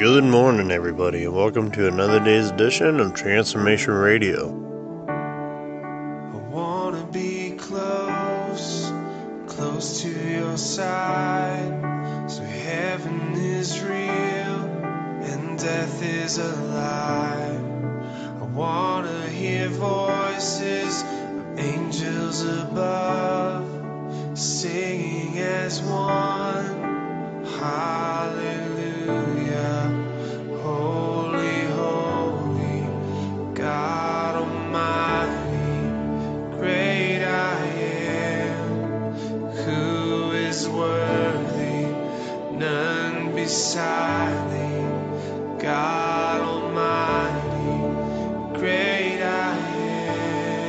Good morning, everybody, and welcome to another day's edition of Transformation Radio. I want to be close to your side, so heaven is real and death is a lie. I want to hear voices of angels above, singing as one, hallelujah. Holy, holy, God Almighty, great I am, who is worthy, none beside thee. God Almighty, great I am.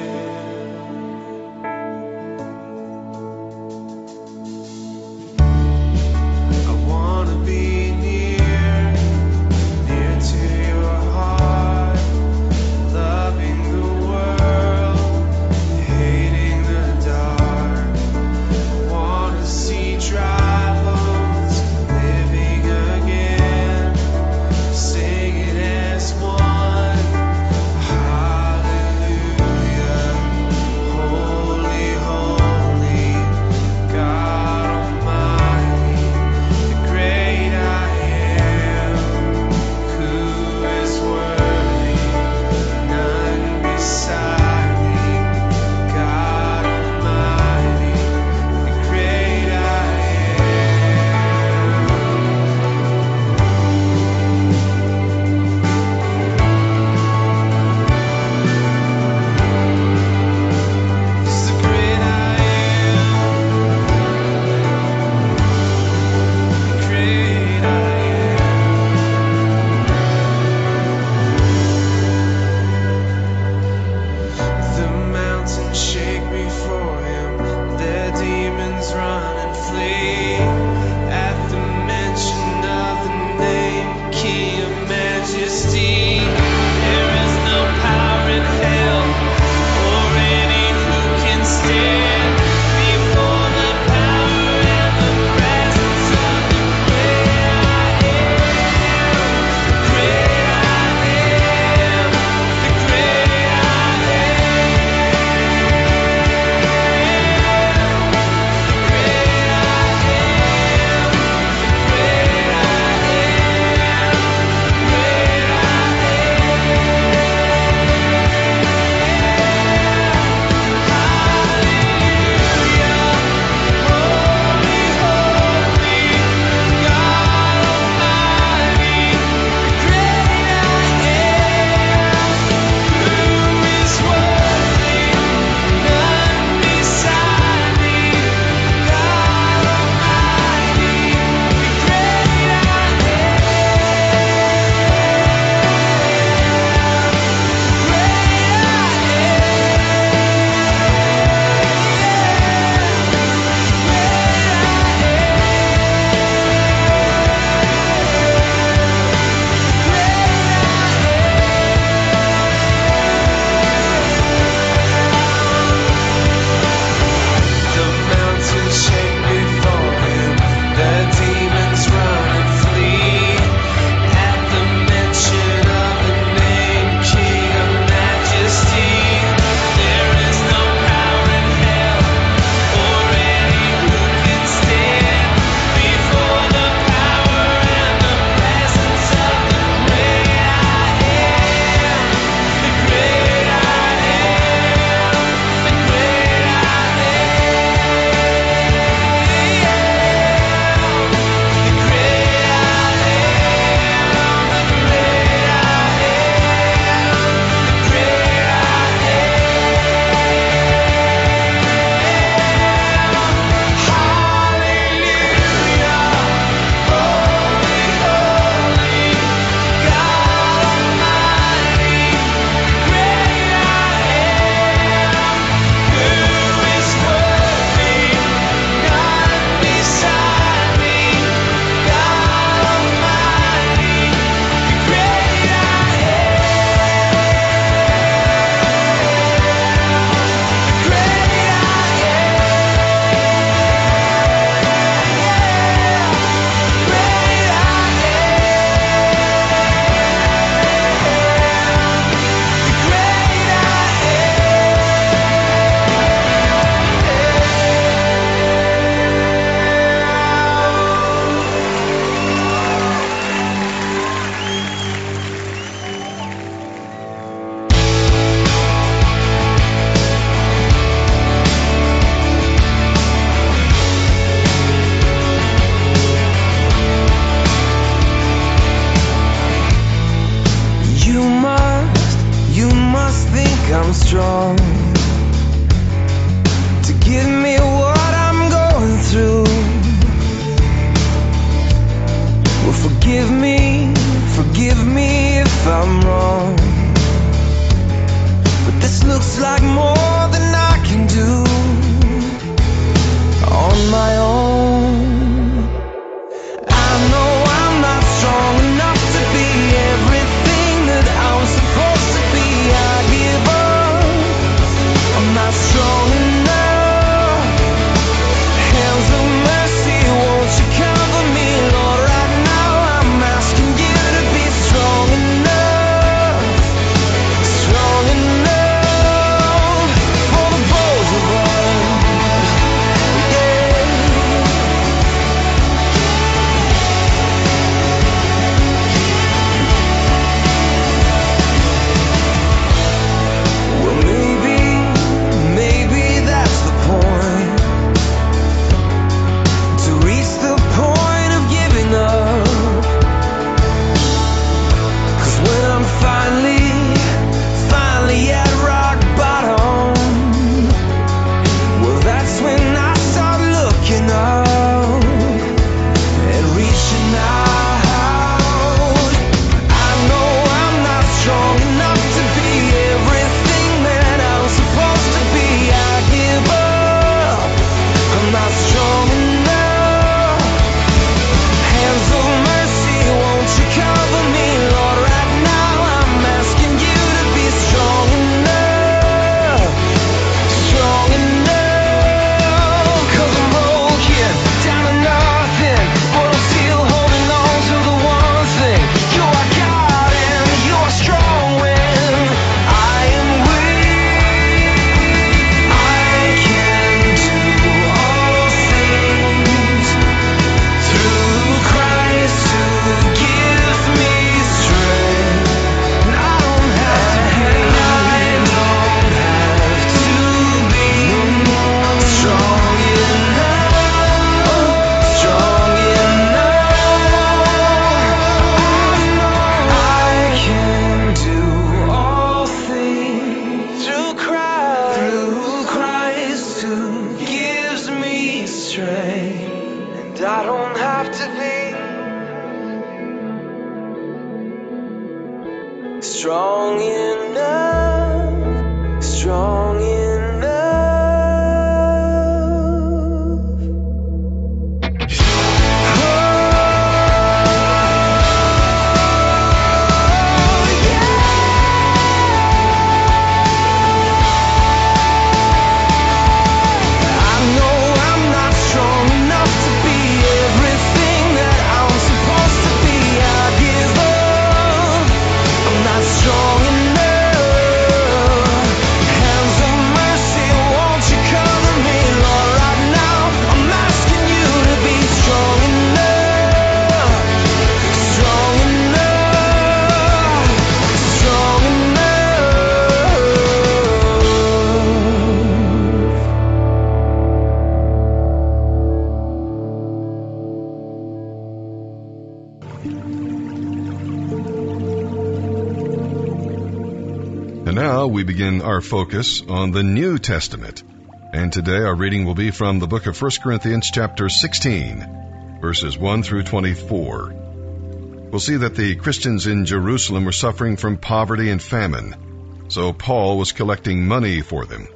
I want to be near to your heart, loving the world, hating the dark. I want to see dry bones living again, singing. strong enough, strong enough. Oh, yeah. I know I'm not strong enough to be everything that I'm supposed to be. I give up. I'm not strong. And now we begin our focus on the New Testament. And today our reading will be from the book of 1 Corinthians chapter 16, verses 1 through 24. We'll see that the Christians in Jerusalem were suffering from poverty and famine, so Paul was collecting money for them.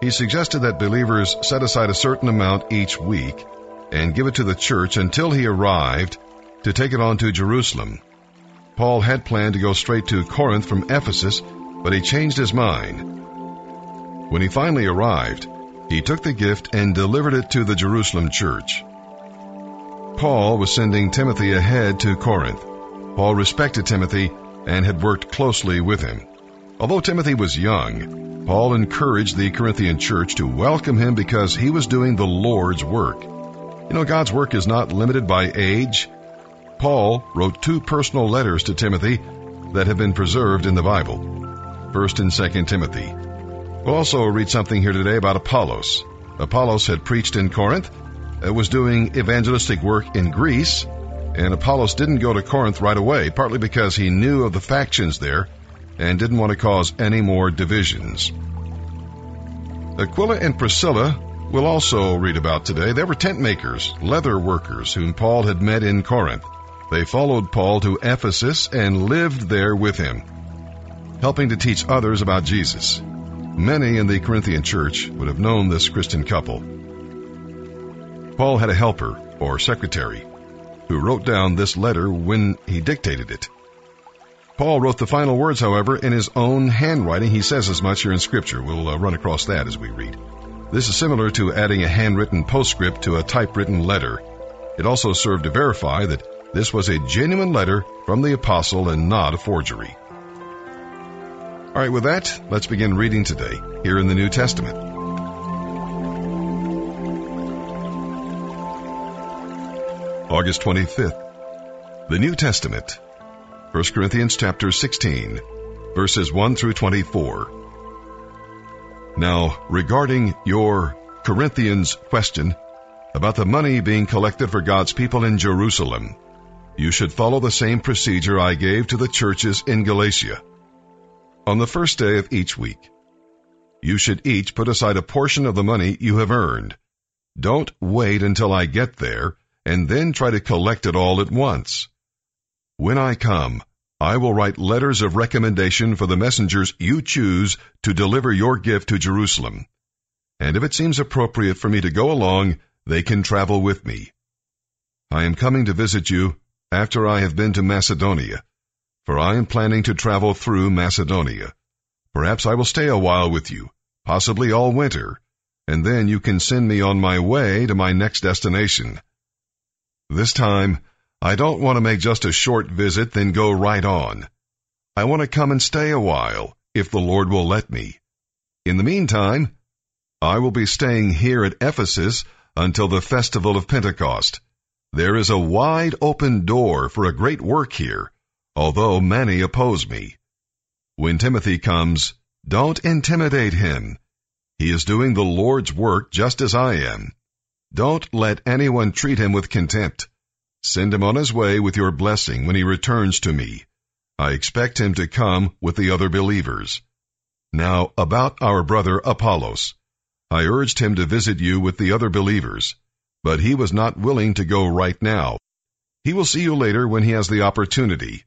He suggested that believers set aside a certain amount each week and give it to the church until he arrived to take it on to Jerusalem. Paul had planned to go straight to Corinth from Ephesus, but he changed his mind. When he finally arrived, he took the gift and delivered it to the Jerusalem church. Paul was sending Timothy ahead to Corinth. Paul respected Timothy and had worked closely with him. Although Timothy was young, Paul encouraged the Corinthian church to welcome him because he was doing the Lord's work. You know, God's work is not limited by age. Paul wrote two personal letters to Timothy that have been preserved in the Bible, 1st and 2nd Timothy. We'll also read something here today about Apollos. Apollos had preached in Corinth, was doing evangelistic work in Greece, and Apollos didn't go to Corinth right away, partly because he knew of the factions there and didn't want to cause any more divisions. Aquila and Priscilla we'll also read about today. They were tent makers, leather workers, whom Paul had met in Corinth. They followed Paul to Ephesus and lived there with him, helping to teach others about Jesus. Many in the Corinthian church would have known this Christian couple. Paul had a helper, or secretary, who wrote down this letter when he dictated it. Paul wrote the final words, however, in his own handwriting. He says as much here in Scripture. We'll run across that as we read. This is similar to adding a handwritten postscript to a typewritten letter. It also served to verify that this was a genuine letter from the apostle and not a forgery. All right, with that, let's begin reading today here in the New Testament. August 25th, the New Testament, 1 Corinthians chapter 16, verses 1 through 24. Now, regarding your Corinthians question about the money being collected for God's people in Jerusalem, you should follow the same procedure I gave to the churches in Galatia. On the first day of each week, you should each put aside a portion of the money you have earned. Don't wait until I get there and then try to collect it all at once. When I come, I will write letters of recommendation for the messengers you choose to deliver your gift to Jerusalem. And if it seems appropriate for me to go along, they can travel with me. I am coming to visit you after I have been to Macedonia, for I am planning to travel through Macedonia. Perhaps I will stay a while with you, possibly all winter, and then you can send me on my way to my next destination. This time, I don't want to make just a short visit, then go right on. I want to come and stay a while, if the Lord will let me. In the meantime, I will be staying here at Ephesus until the festival of Pentecost. There is a wide open door for a great work here, although many oppose me. When Timothy comes, don't intimidate him. He is doing the Lord's work just as I am. Don't let anyone treat him with contempt. Send him on his way with your blessing when he returns to me. I expect him to come with the other believers. Now, about our brother Apollos. I urged him to visit you with the other believers, but he was not willing to go right now. He will see you later when he has the opportunity.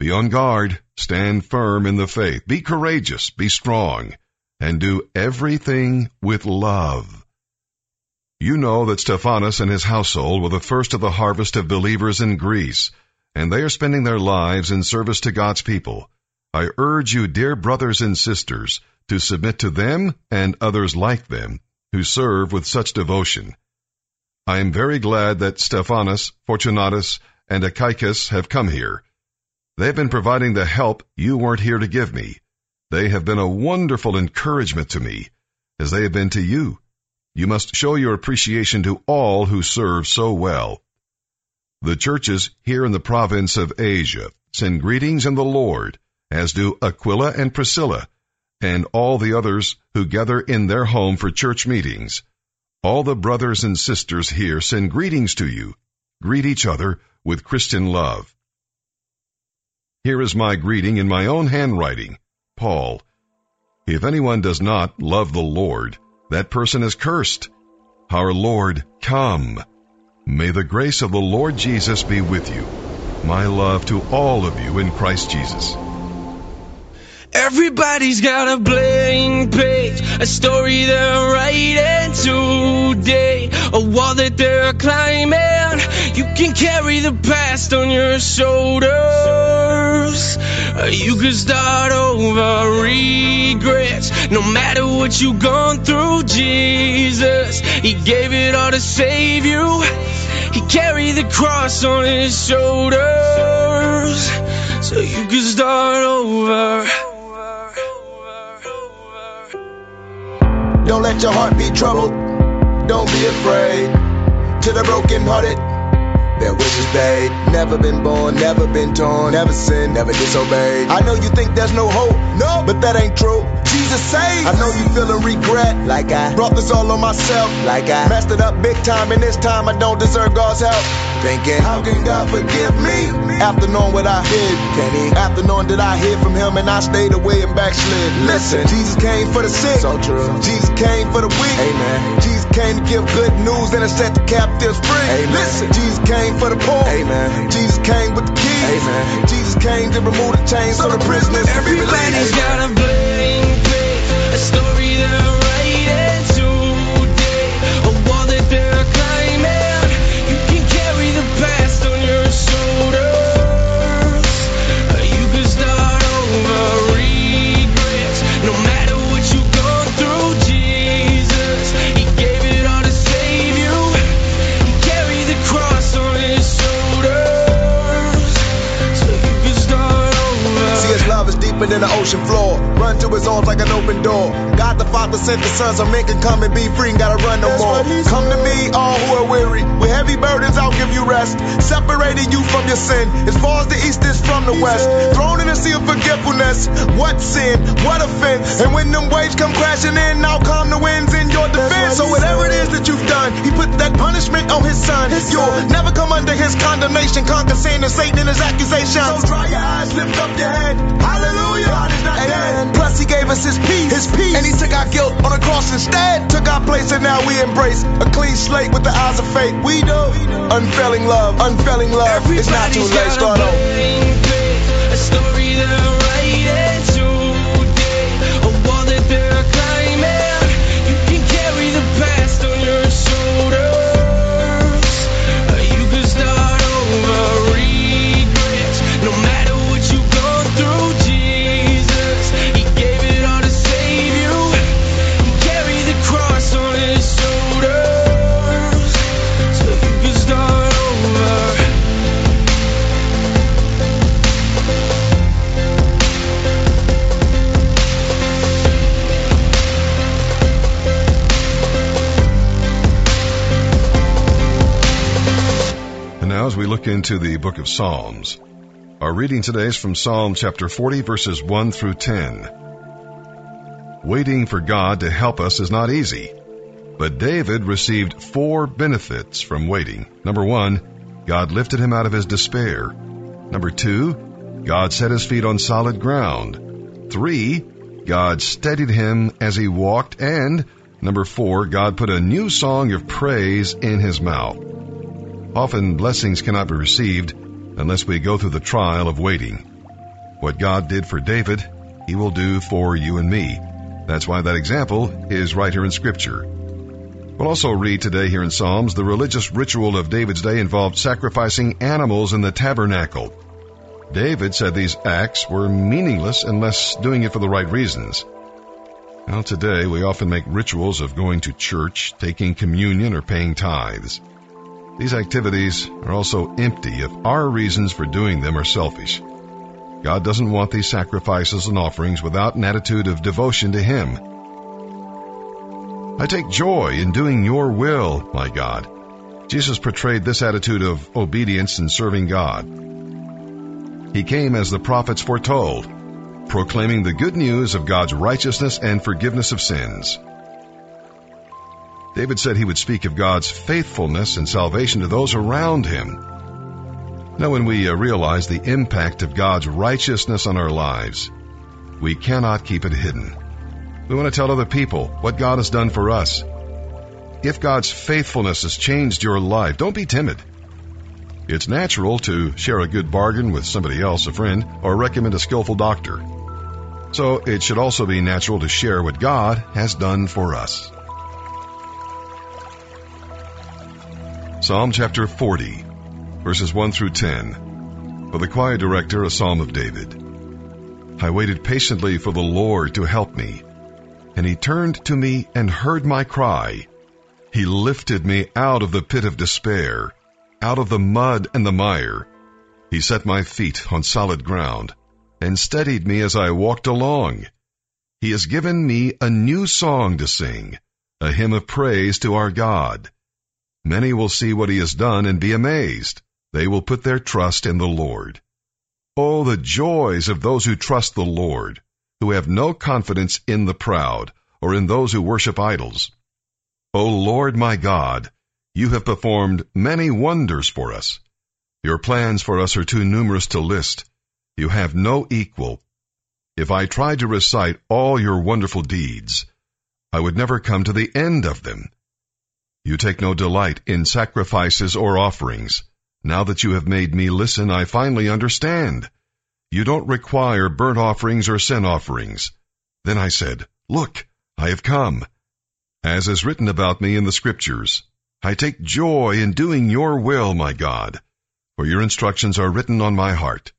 Be on guard, stand firm in the faith, be courageous, be strong, and do everything with love. You know that Stephanas and his household were the first of the harvest of believers in Greece, and they are spending their lives in service to God's people. I urge you, dear brothers and sisters, to submit to them and others like them who serve with such devotion. I am very glad that Stephanas, Fortunatus, and Achaicus have come here. They have been providing the help you weren't here to give me. They have been a wonderful encouragement to me, as they have been to you. You must show your appreciation to all who serve so well. The churches here in the province of Asia send greetings in the Lord, as do Aquila and Priscilla, and all the others who gather in their home for church meetings. All the brothers and sisters here send greetings to you. Greet each other with Christian love. Here is my greeting in my own handwriting, Paul. If anyone does not love the Lord, that person is cursed. Our Lord, come. May the grace of the Lord Jesus be with you. My love to all of you in Christ Jesus. Everybody's got a blank page, a story they're writing today, a wall that they're climbing. You can carry the past on your shoulders. You can start over regrets. No matter what you've gone through, Jesus, He gave it all to save you. He carried the cross on His shoulders, so you can start over. Don't let your heart be troubled, don't be afraid. To the brokenhearted, their wishes paid. Never been born, never been torn, never sinned, never disobeyed. I know you think there's no hope, no, but that ain't true. Jesus saves. I know you feeling regret, like I brought this all on myself, like I messed it up big time, and this time I don't deserve God's help. Thinking, how can God forgive me? After knowing what I hid, can He? After knowing that I hid from Him and I stayed away and backslid. Listen, Jesus came for the sick, so true. Jesus came for the weak, amen. Jesus came to give good news and to set the captives free, amen. Listen, Jesus came for the poor, amen. Jesus came with the keys, amen. Jesus came to remove the chains so the prisoners can be released. Everybody's got a blame. A story that writing today, a wall that they're climbing. You can carry the past on your shoulders. You can start over regrets. No matter what you go through, Jesus, He gave it all to save you. He carried the cross on His shoulders, so you can start over. See, His love is deeper than the ocean floor. Run to His arms like an open door. God the Father sent the Son, so men can come and be free and gotta run no more. Come to me, all who are weary. With heavy burdens, I'll give you rest. Separating you from your sin, as far as the east is from the west. Thrown in a sea of forgetfulness. What sin? What offense? And when them waves come crashing in, I'll calm the winds in your defense. So whatever it is that you've done, He put that punishment on His Son. You'll never come under His condemnation. Conquer sin and Satan and his accusations. So dry your eyes, lift up your head. Hallelujah, God is not dead. Plus He gave us His peace, and He took our guilt on the cross instead. Took our place and now we embrace a clean slate with the eyes of faith. We know unfailing love, unfailing love. Everybody's it's not too late, start over. A story that we look into the book of Psalms. Our reading today is from Psalm chapter 40, verses 1 through 10. Waiting for God to help us is not easy, but David received four benefits from waiting. Number one, God lifted him out of his despair. Number two, God set his feet on solid ground. Three, God steadied him as he walked. And number four, God put a new song of praise in his mouth. Often blessings cannot be received unless we go through the trial of waiting. What God did for David, He will do for you and me. That's why that example is right here in Scripture. We'll also read today here in Psalms, the religious ritual of David's day involved sacrificing animals in the tabernacle. David said these acts were meaningless unless doing it for the right reasons. Now today, we often make rituals of going to church, taking communion, or paying tithes. These activities are also empty if our reasons for doing them are selfish. God doesn't want these sacrifices and offerings without an attitude of devotion to Him. I take joy in doing your will, my God. Jesus portrayed this attitude of obedience in serving God. He came as the prophets foretold, proclaiming the good news of God's righteousness and forgiveness of sins. David said he would speak of God's faithfulness and salvation to those around him. Now, when we realize the impact of God's righteousness on our lives, we cannot keep it hidden. We want to tell other people what God has done for us. If God's faithfulness has changed your life, don't be timid. It's natural to share a good bargain with somebody else, a friend, or recommend a skillful doctor. So it should also be natural to share what God has done for us. Psalm chapter 40. Verses 1 through 10. For the choir director, a psalm of David. I waited patiently for the Lord to help me, and He turned to me and heard my cry. He lifted me out of the pit of despair, out of the mud and the mire. He set my feet on solid ground and steadied me as I walked along. He has given me a new song to sing, a hymn of praise to our God. Many will see what He has done and be amazed. They will put their trust in the Lord. Oh, the joys of those who trust the Lord, who have no confidence in the proud, or in those who worship idols. O Lord my God, You have performed many wonders for us. Your plans for us are too numerous to list. You have no equal. If I tried to recite all Your wonderful deeds, I would never come to the end of them. You take no delight in sacrifices or offerings. Now that You have made me listen, I finally understand. You don't require burnt offerings or sin offerings. Then I said, Look, I have come. As is written about me in the Scriptures, I take joy in doing Your will, my God, for Your instructions are written on my heart.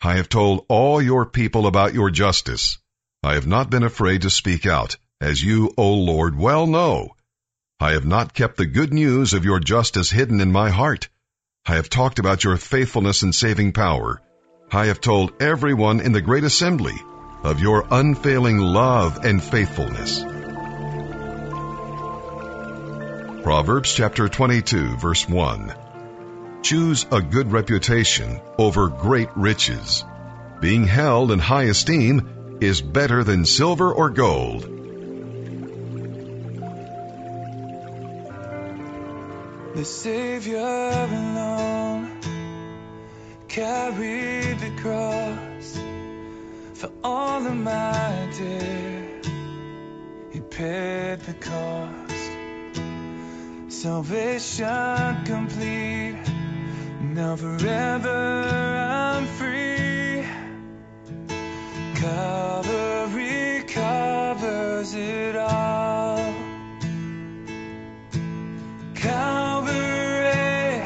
I have told all Your people about Your justice. I have not been afraid to speak out, as You, O Lord, well know. I have not kept the good news of Your justice hidden in my heart. I have talked about Your faithfulness and saving power. I have told everyone in the great assembly of Your unfailing love and faithfulness. Proverbs chapter 22, verse 1. Choose a good reputation over great riches. Being held in high esteem is better than silver or gold. The Savior alone carried the cross for all of my dear. He paid the cost. Salvation complete. Now forever I'm free. Calvary covers it all. Calvary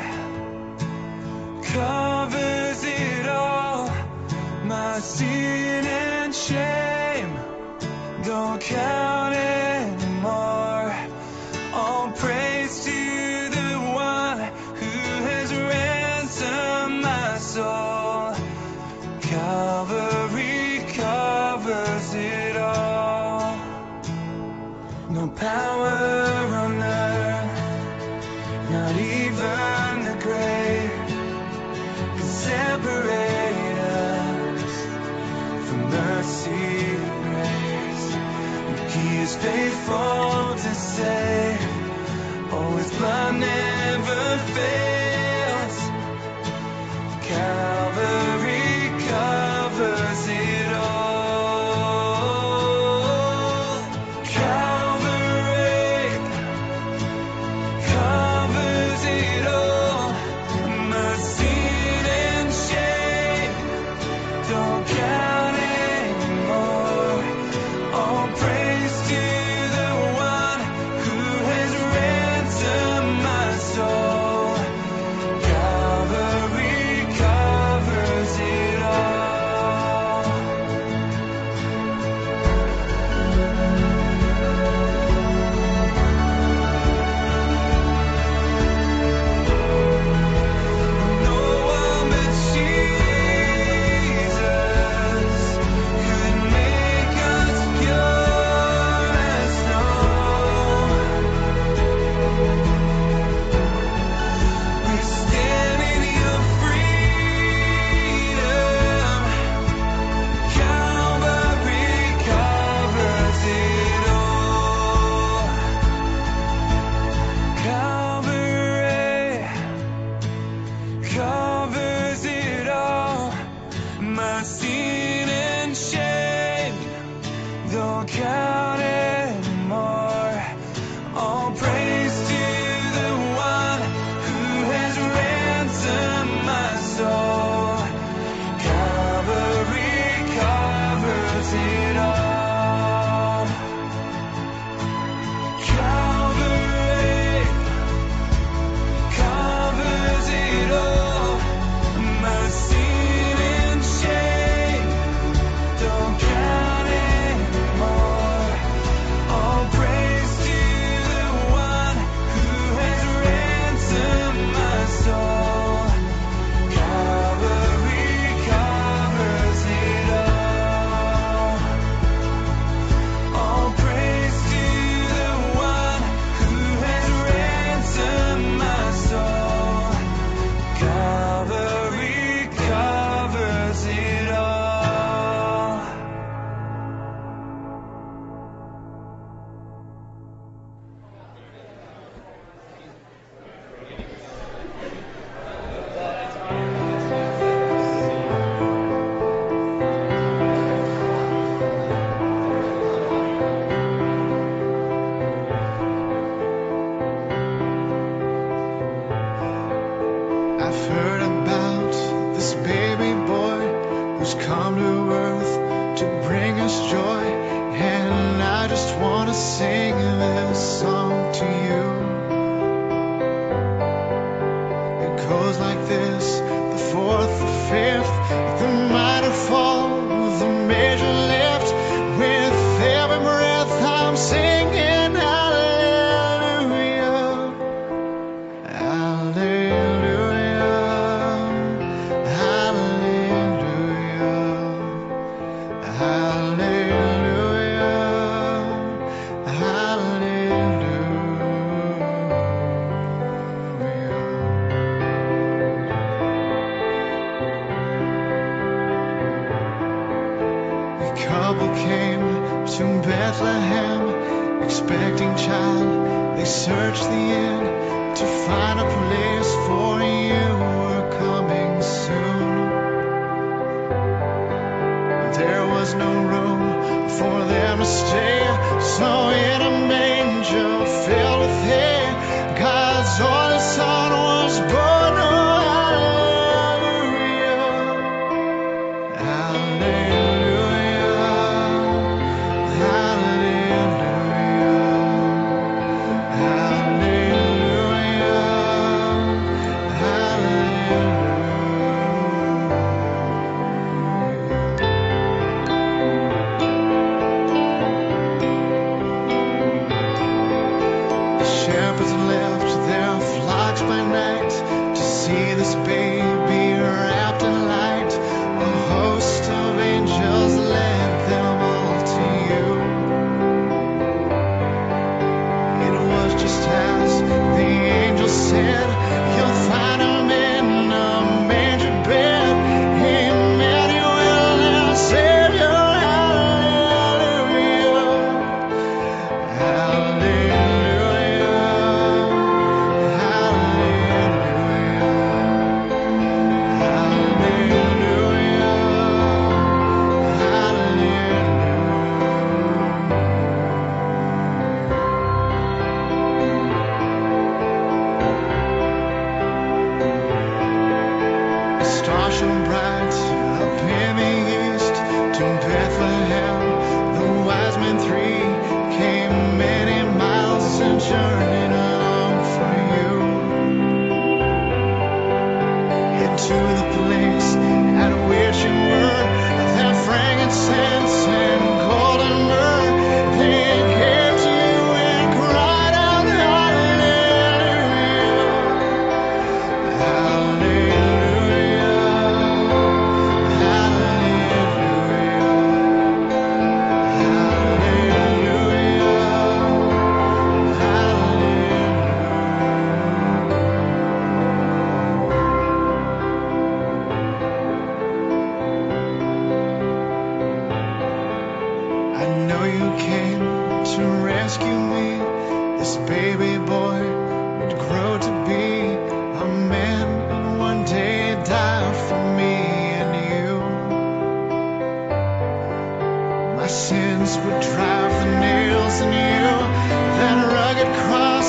covers it all. My sin and shame don't count anymore. All praise to the One who has ransomed my soul. Calvary covers it all. No power on earth, not even the grave, can separate us from mercy and grace. And He is faithful to save. Oh, His blood never fails. Calvary covers it all. Calvary sins would drive the nails in you, that rugged cross.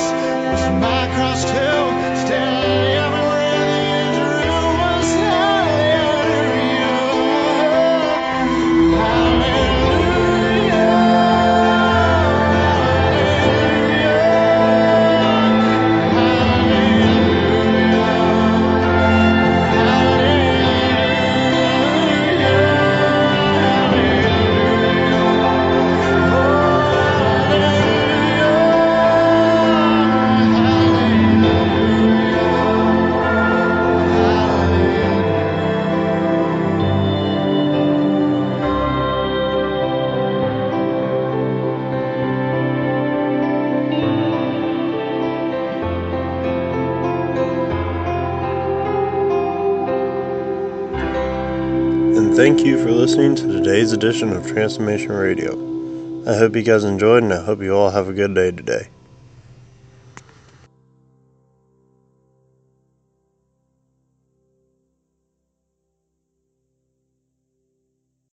Thank you for listening to today's edition of Transformation Radio. I hope you guys enjoyed, and I hope you all have a good day today.